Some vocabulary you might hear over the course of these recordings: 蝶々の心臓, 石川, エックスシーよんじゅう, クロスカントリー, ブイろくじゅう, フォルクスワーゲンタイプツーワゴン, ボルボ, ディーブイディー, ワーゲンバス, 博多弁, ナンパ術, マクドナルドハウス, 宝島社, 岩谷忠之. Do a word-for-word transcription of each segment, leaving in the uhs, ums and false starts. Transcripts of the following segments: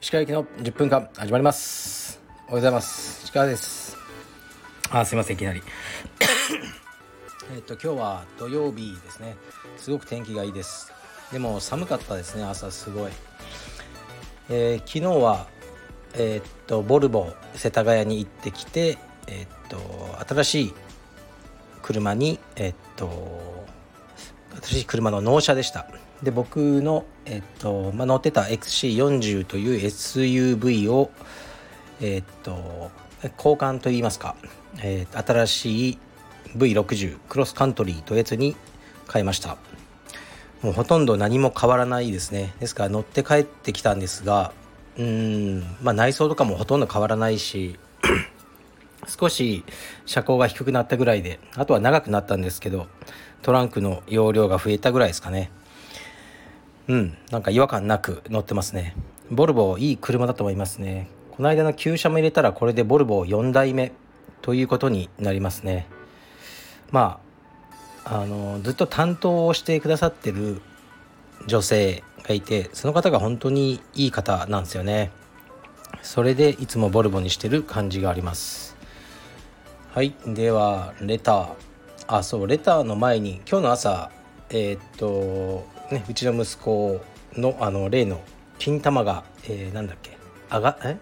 石川行きのじゅっぷんかん始まります。おはようございます、石川です。あ、すいません、いきなりえっと今日は土曜日ですね。すごく天気がいいです。でも寒かったですね、朝すごい、えー、昨日はえー、っとボルボ世田谷に行ってきて、えー、っと新しい車にえー、っと新しい車の納車でした。で、僕の、えーっとまあ、乗ってた エックスシーよんじゅう という エスユーブイ を、えー、っと交換といいますか、えー、新しい ブイろくじゅう クロスカントリーとやつに変えました。もうほとんど何も変わらないですね。ですから乗って帰ってきたんですが、うーんまあ、内装とかもほとんど変わらないし少し車高が低くなったぐらいで、あとは長くなったんですけど、トランクの容量が増えたぐらいですかね。うんなんか違和感なく乗ってますね。ボルボいい車だと思いますね。この間の旧車も入れたらこれでボルボよんだいめということになりますね。まああのずっと担当をしてくださってる女性がいて、その方が本当にいい方なんですよね。それでいつもボルボにしてる感じがあります。はい、ではレター、あそうレターの前に今日の朝えー、っとねうちの息子のあの例の金玉が、えー、なんだっけ上がえ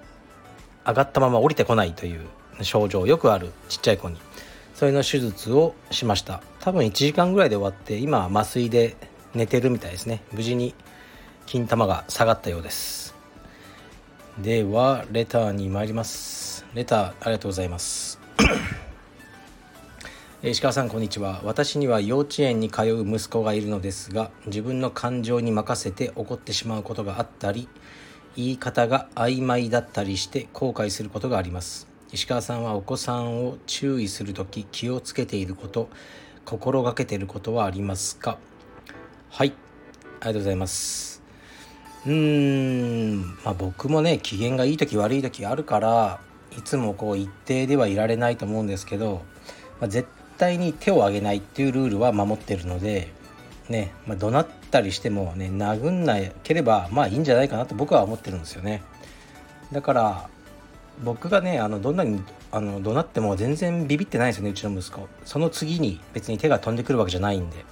上がったまま降りてこないという症状、よくあるちっちゃい子に、それの手術をしました。多分いちじかんぐらいで終わって、今麻酔で寝てるみたいですね。無事に金玉が下がったようです。ではレターに参ります。レターありがとうございます石川さん、こんにちは。私には幼稚園に通う息子がいるのですが、自分の感情に任せて怒ってしまうことがあったり、言い方が曖昧だったりして後悔することがあります。石川さんはお子さんを注意するとき気をつけていること、心がけていることはありますか？はい、ありがとうございます。うーん、まあ、僕もね機嫌がいい時悪い時あるから、いつもこう一定ではいられないと思うんですけど、まあ、絶対に手を挙げないっていうルールは守ってるのでね、まあ、怒鳴ったりしてもね殴んなければまあいいんじゃないかなと僕は思ってるんですよね。だから僕がねあのどんなにあの怒鳴っても全然ビビってないんですよね、うちの息子。その次に別に手が飛んでくるわけじゃないんで。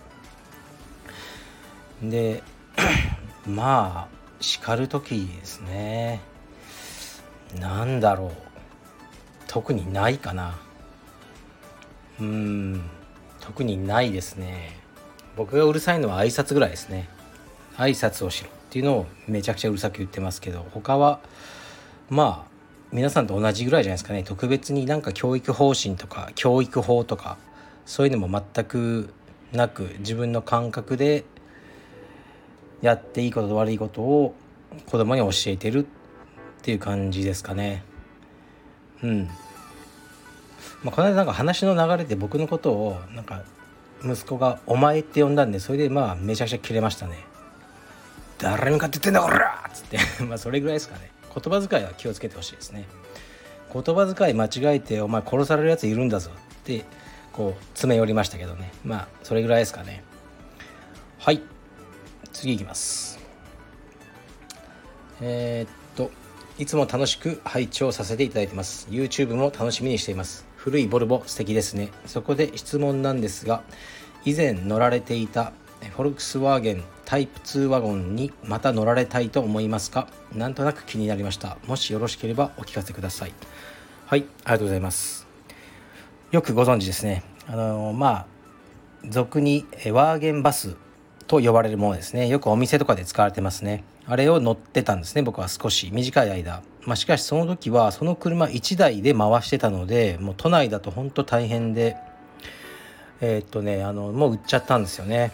でまあ叱る時ですね、なんだろう、特にないかな。うーん特にないですね。僕がうるさいのは挨拶ぐらいですね。挨拶をしろっていうのをめちゃくちゃうるさく言ってますけど、他はまあ皆さんと同じぐらいじゃないですかね。特別になんか教育方針とか教育法とかそういうのも全くなく、自分の感覚でやっていいことと悪いことを子供に教えてるっていう感じですかね。うん、まあ、この間なんか話の流れで僕のことをなんか息子がお前って呼んだんで、それでまあめちゃくちゃキレましたね。誰に向かって言ってんだこらっつってまあそれぐらいですかね。言葉遣いは気をつけてほしいですね。言葉遣い間違えてお前殺されるやついるんだぞってこう詰め寄りましたけどね。まあそれぐらいですかね。はい、次いきます。えー、っといつも楽しく拝聴させていただいてます。 YouTube も楽しみにしています。古いボルボ素敵ですね。そこで質問なんですが、以前乗られていたフォルクスワーゲンタイプツーワゴンにまた乗られたいと思いますか？なんとなく気になりました。もしよろしければお聞かせください。はい、ありがとうございます。よくご存知ですね。あのまあ俗にワーゲンバスと呼ばれるものですね。よくお店とかで使われてますね。あれを乗ってたんですね、僕は少し短い間、まあ、しかしその時はその車いちだいで回してたので、もう都内だと本当大変で、えー、っとねあのもう売っちゃったんですよね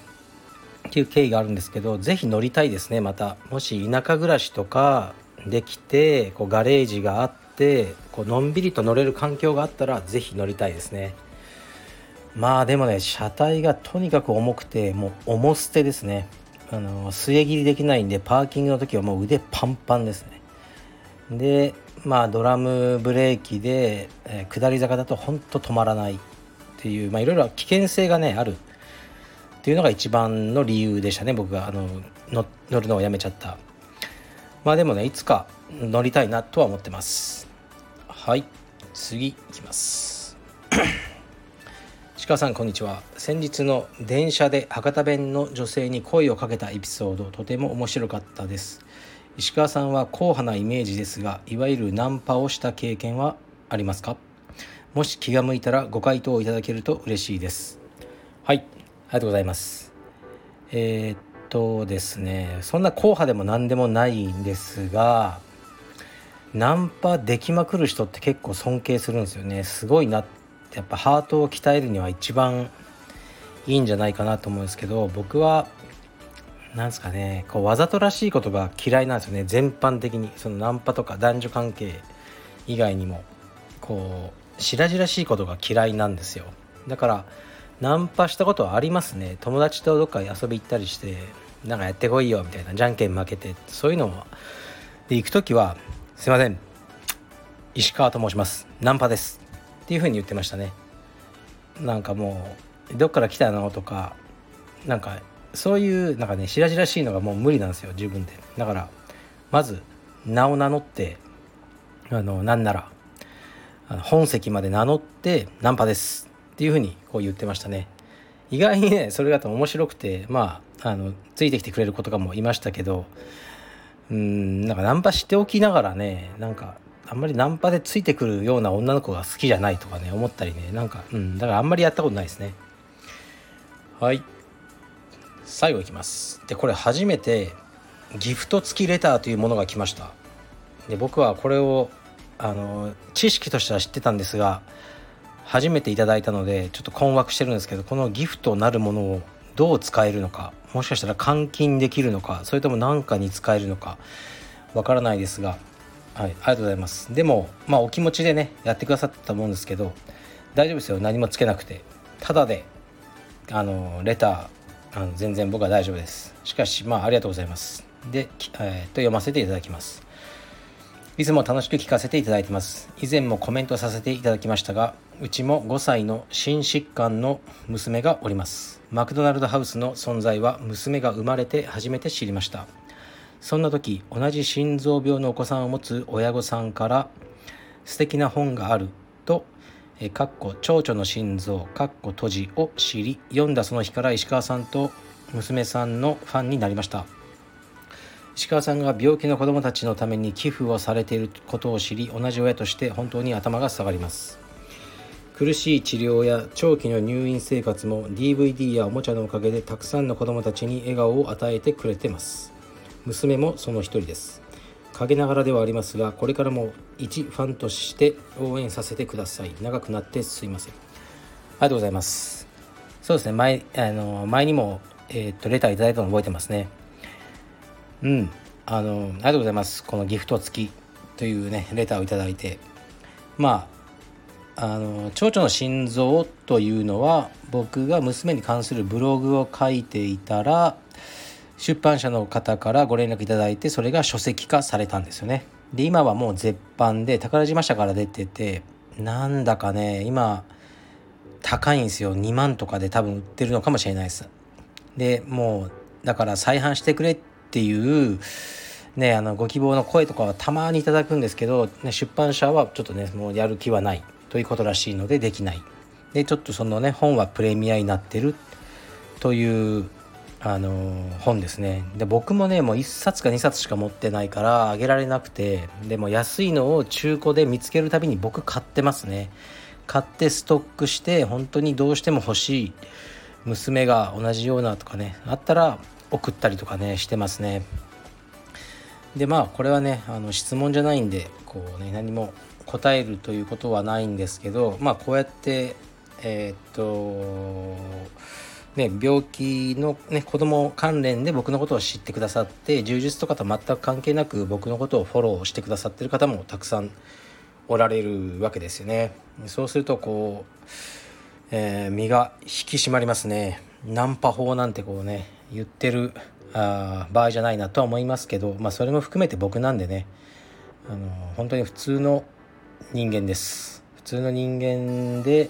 っていう経緯があるんですけど、ぜひ乗りたいですね。またもし田舎暮らしとかできて、こうガレージがあって、こうのんびりと乗れる環境があったらぜひ乗りたいですね。まあでもね、車体がとにかく重くて、もう重捨てですね。あの据え切りできないんで、パーキングの時はもう腕パンパンですね。でまあドラムブレーキで、えー、下り坂だとほんと止まらないっていう、まあいろいろ危険性がねあるっっていうのが一番の理由でしたね。僕があの乗るのをやめちゃった。まあでもね、いつか乗りたいなとは思ってます。はい、次いきます。鹿さん、こんにちは。先日の電車で博多弁の女性に声をかけたエピソード、とても面白かったです。石川さんは硬派なイメージですが、いわゆるナンパをした経験はありますか？もし気が向いたらご回答いただけると嬉しいです。はい、ありがとうございます。えー、っとですねそんな硬派でも何でもないんですが、ナンパできまくる人って結構尊敬するんですよね。すごいなって、やっぱハートを鍛えるには一番いいんじゃないかなと思うんですけど、僕はなんですかね、こうわざとらしいことが嫌いなんですよね。全般的にそのナンパとか男女関係以外にもこう白々しいことが嫌いなんですよ。だからナンパしたことはありますね。友達とどっか遊び行ったりして、なんかやってこいよみたいな、じゃんけん負けて、そういうのもで行くときは、すいません、石川と申します、ナンパですっていう風に言ってましたね。なんかもうどっから来たのとか、なんかそういうなんかね、白々しいのがもう無理なんですよ、自分で。だからまず名を名乗って、あのなんならあの本籍まで名乗って、ナンパですっていう風にこう言ってましたね。意外にね、それが面白くて、まあ、あのついてきてくれる子とかもいましたけど、うーん、なんかナンパしておきながらね、なんかあんまりナンパでついてくるような女の子が好きじゃないとかね、思ったりね、なんか、うん、だからあんまりやったことないですね。はい、最後いきます。で、これ初めてギフト付きレターというものが来ました。で、僕はこれをあの知識としては知ってたんですが、初めていただいたのでちょっと困惑してるんですけど、このギフトなるものをどう使えるのか、もしかしたら換金できるのか、それとも何かに使えるのかわからないですが、はい、ありがとうございます。でもまあお気持ちでね、やってくださってたと思うんですけど、大丈夫ですよ、何もつけなくて。ただであのレター、あの全然僕は大丈夫です。しかしまあありがとうございますで、えー、っと読ませていただきます。いつも楽しく聞かせていただいてます。以前もコメントさせていただきましたが、うちもごさいの心疾患の娘がおります。マクドナルドハウスの存在は娘が生まれて初めて知りました。そんな時、同じ心臓病のお子さんを持つ親御さんから素敵な本があると、えかっこ蝶々の心臓かっこ閉じを知り、読んだその日から石川さんと娘さんのファンになりました。石川さんが病気の子どもたちのために寄付をされていることを知り、同じ親として本当に頭が下がります。苦しい治療や長期の入院生活も ディーブイディー やおもちゃのおかげで、たくさんの子どもたちに笑顔を与えてくれてます。娘もその一人です。陰ながらではありますが、これからも一ファンとして応援させてください。長くなってすいません。ありがとうございます。そうですね、前あの前にも、えー、っとレターいただいたの覚えてますね。うんあのありがとうございます。このギフト付きというねレターをいただいて、まああの蝶々の心臓というのは、僕が娘に関するブログを書いていたら、出版社の方からご連絡いただいて、それが書籍化されたんですよね。で、今はもう絶版で宝島社から出てて、なんだかね今高いんですよ。にまんとかで多分売ってるのかもしれないです。でもうだから再販してくれっていうね、あのご希望の声とかはたまにいただくんですけど、ね、出版社はちょっとねもうやる気はないということらしいのでできない。でちょっとそのね本はプレミアになってるというあの本ですね。で僕もねもういっさつかにさつしか持ってないからあげられなくて、でも安いのを中古で見つけるたびに僕買ってますね。買ってストックして、本当にどうしても欲しい、娘が同じようなとかねあったら送ったりとかねしてますね。でまあこれはねあの質問じゃないんで、こうね何も答えるということはないんですけど、まあこうやってえー、っとね、病気の、ね、子供関連で僕のことを知ってくださって、柔術とかと全く関係なく僕のことをフォローしてくださってる方もたくさんおられるわけですよね。そうするとこう、えー、身が引き締まりますね。ナンパ法なんてこうね言ってるあ場合じゃないなとは思いますけど、まあ、それも含めて僕なんでね、あの本当に普通の人間です。普通の人間で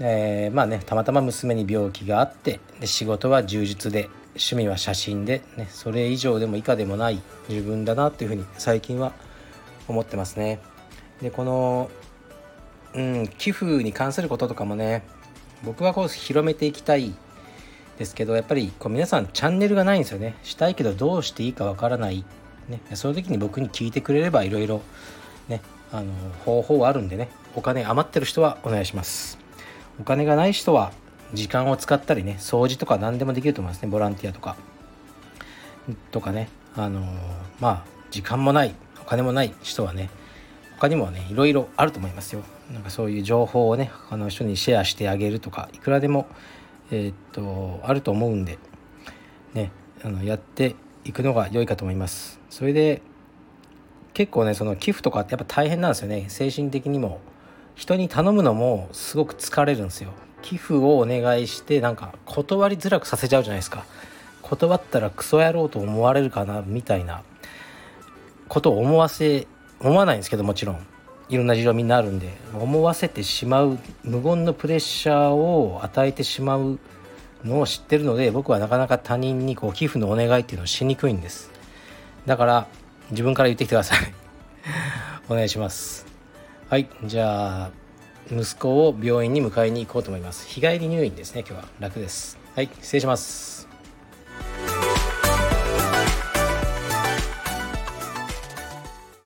えー、まあね、たまたま娘に病気があって、で仕事は充実で趣味は写真で、ね、それ以上でも以下でもない自分だなっていうふうに最近は思ってますね。でこの、うん、寄付に関することとかもね、僕はこう広めていきたいですけど、やっぱりこう皆さんチャンネルがないんですよね。したいけどどうしていいかわからない、ね、そういう時に僕に聞いてくれればいろいろね、あの方法はあるんでね、お金余ってる人はお願いします。お金がない人は時間を使ったりね、掃除とか何でもできると思いますね。ボランティアとかとかね、あのー、まあ時間もないお金もない人はね、他にもねいろいろあると思いますよ。なんかそういう情報をね他の人にシェアしてあげるとか、いくらでもえー、っとあると思うんでね、あのやっていくのが良いかと思います。それで結構ね、その寄付とかってやっぱ大変なんですよね。精神的にも人に頼むのもすごく疲れるんですよ。寄付をお願いしてなんか断りづらくさせちゃうじゃないですか。断ったらクソ野郎と思われるかなみたいなことを思わせ思わないんですけど、もちろんいろんな事情みんなあるんで、思わせてしまう無言のプレッシャーを与えてしまうのを知ってるので、僕はなかなか他人にこう寄付のお願いっていうのをしにくいんです。だから自分から言ってきてくださいお願いします。はい、じゃあ息子を病院に迎えに行こうと思います。日帰り入院ですね、今日は楽です。はい、失礼します。